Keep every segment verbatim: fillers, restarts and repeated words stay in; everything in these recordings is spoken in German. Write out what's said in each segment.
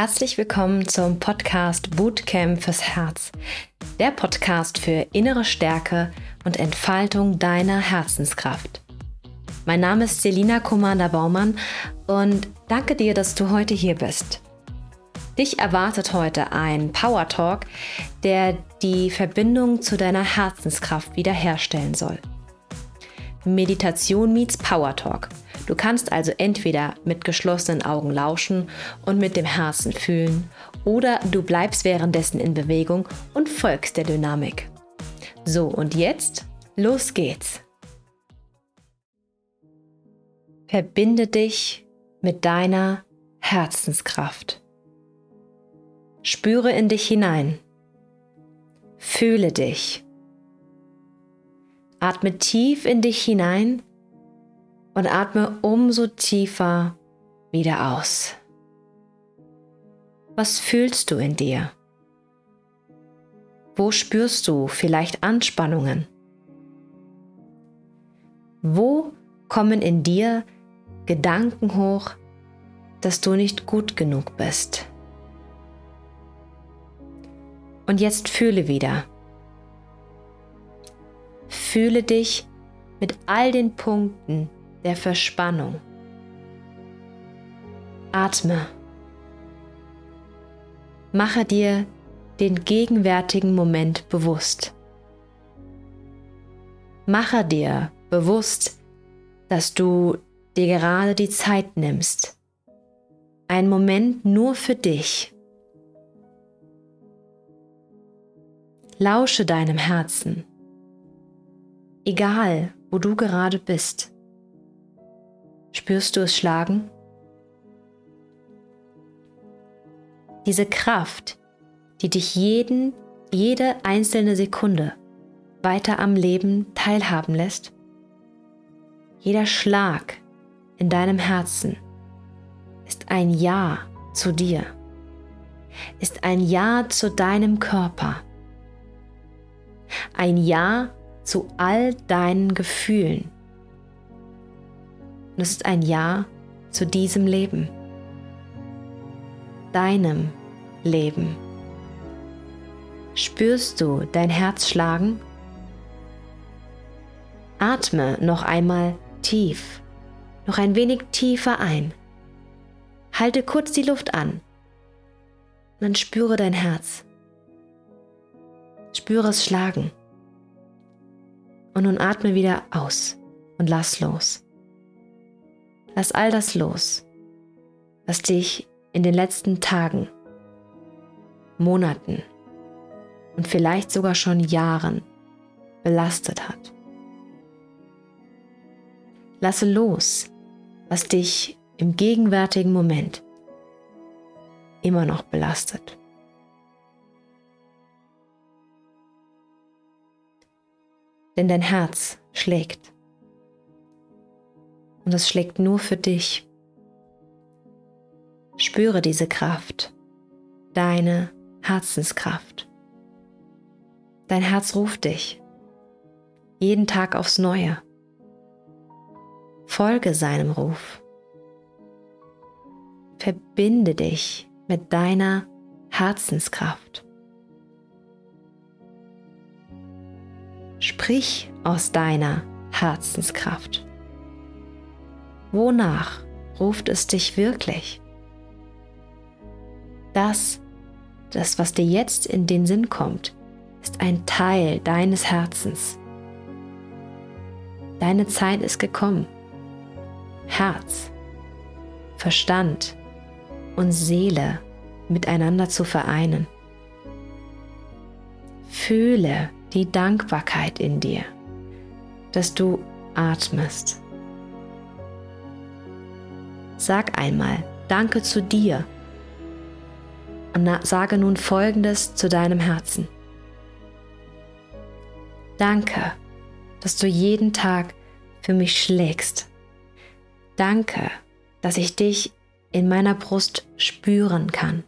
Herzlich willkommen zum Podcast Bootcamp fürs Herz. Der Podcast für innere Stärke und Entfaltung deiner Herzenskraft. Mein Name ist Selina Commander Baumann und danke dir, dass du heute hier bist. Dich erwartet heute ein Powertalk, der die Verbindung zu deiner Herzenskraft wiederherstellen soll. Meditation meets Powertalk. Du kannst also entweder mit geschlossenen Augen lauschen und mit dem Herzen fühlen oder du bleibst währenddessen in Bewegung und folgst der Dynamik. So, und jetzt, los geht's! Verbinde dich mit deiner Herzenskraft. Spüre in dich hinein. Fühle dich. Atme tief in dich hinein. Und atme umso tiefer wieder aus. Was fühlst du in dir? Wo spürst du vielleicht Anspannungen? Wo kommen in dir Gedanken hoch, dass du nicht gut genug bist? Und jetzt fühle wieder. Fühle dich mit all den Punkten der Verspannung. Atme. Mache dir den gegenwärtigen Moment bewusst. Mache dir bewusst, dass du dir gerade die Zeit nimmst. Ein Moment nur für dich. Lausche deinem Herzen. Egal, wo du gerade bist. Spürst du es schlagen? Diese Kraft, die dich jeden, jede einzelne Sekunde weiter am Leben teilhaben lässt. Jeder Schlag in deinem Herzen ist ein Ja zu dir, ist ein Ja zu deinem Körper, ein Ja zu all deinen Gefühlen. Und es ist ein Ja zu diesem Leben, deinem Leben. Spürst du dein Herz schlagen? Atme noch einmal tief, noch ein wenig tiefer ein. Halte kurz die Luft an und dann spüre dein Herz. Spüre es schlagen. Und nun atme wieder aus und lass los. Lass all das los, was dich in den letzten Tagen, Monaten und vielleicht sogar schon Jahren belastet hat. Lasse los, was dich im gegenwärtigen Moment immer noch belastet. Denn dein Herz schlägt. Und es schlägt nur für dich. Spüre diese Kraft, deine Herzenskraft. Dein Herz ruft dich, jeden Tag aufs Neue. Folge seinem Ruf. Verbinde dich mit deiner Herzenskraft. Sprich aus deiner Herzenskraft. Wonach ruft es dich wirklich? Das, das, was dir jetzt in den Sinn kommt, ist ein Teil deines Herzens. Deine Zeit ist gekommen. Herz, Verstand und Seele miteinander zu vereinen. Fühle die Dankbarkeit in dir, dass du atmest. Sag einmal Danke zu dir und sage nun Folgendes zu deinem Herzen. Danke, dass du jeden Tag für mich schlägst. Danke, dass ich dich in meiner Brust spüren kann.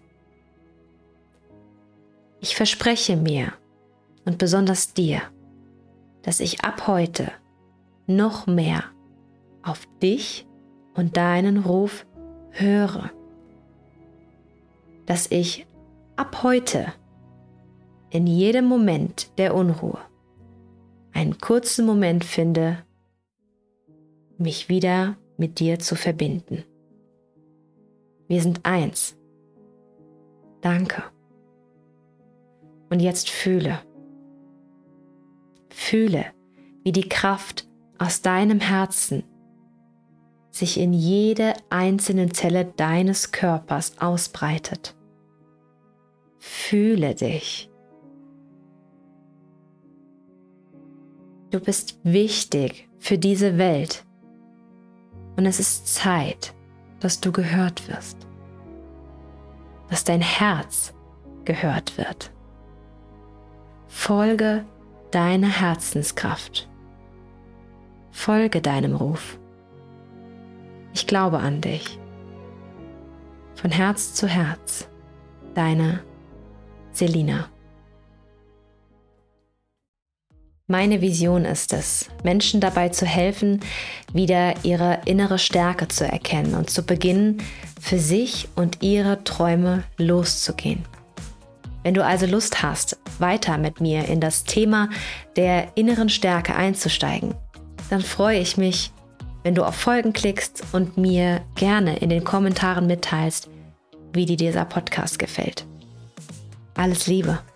Ich verspreche mir und besonders dir, dass ich ab heute noch mehr auf dich und deinen Ruf höre dass ich ab heute in jedem Moment der Unruhe einen kurzen Moment finde, mich wieder mit dir zu verbinden. Wir sind eins. Danke. Und jetzt fühle. Fühle, wie die Kraft aus deinem Herzen sich in jede einzelne Zelle deines Körpers ausbreitet. Fühle dich. Du bist wichtig für diese Welt und es ist Zeit, dass du gehört wirst, dass dein Herz gehört wird. Folge deiner Herzenskraft. Folge deinem Ruf. Ich glaube an dich. Von Herz zu Herz, deine Selina. Meine Vision ist es, Menschen dabei zu helfen, wieder ihre innere Stärke zu erkennen und zu beginnen, für sich und ihre Träume loszugehen. Wenn du also Lust hast, weiter mit mir in das Thema der inneren Stärke einzusteigen, dann freue ich mich, wenn du auf Folgen klickst und mir gerne in den Kommentaren mitteilst, wie dir dieser Podcast gefällt. Alles Liebe!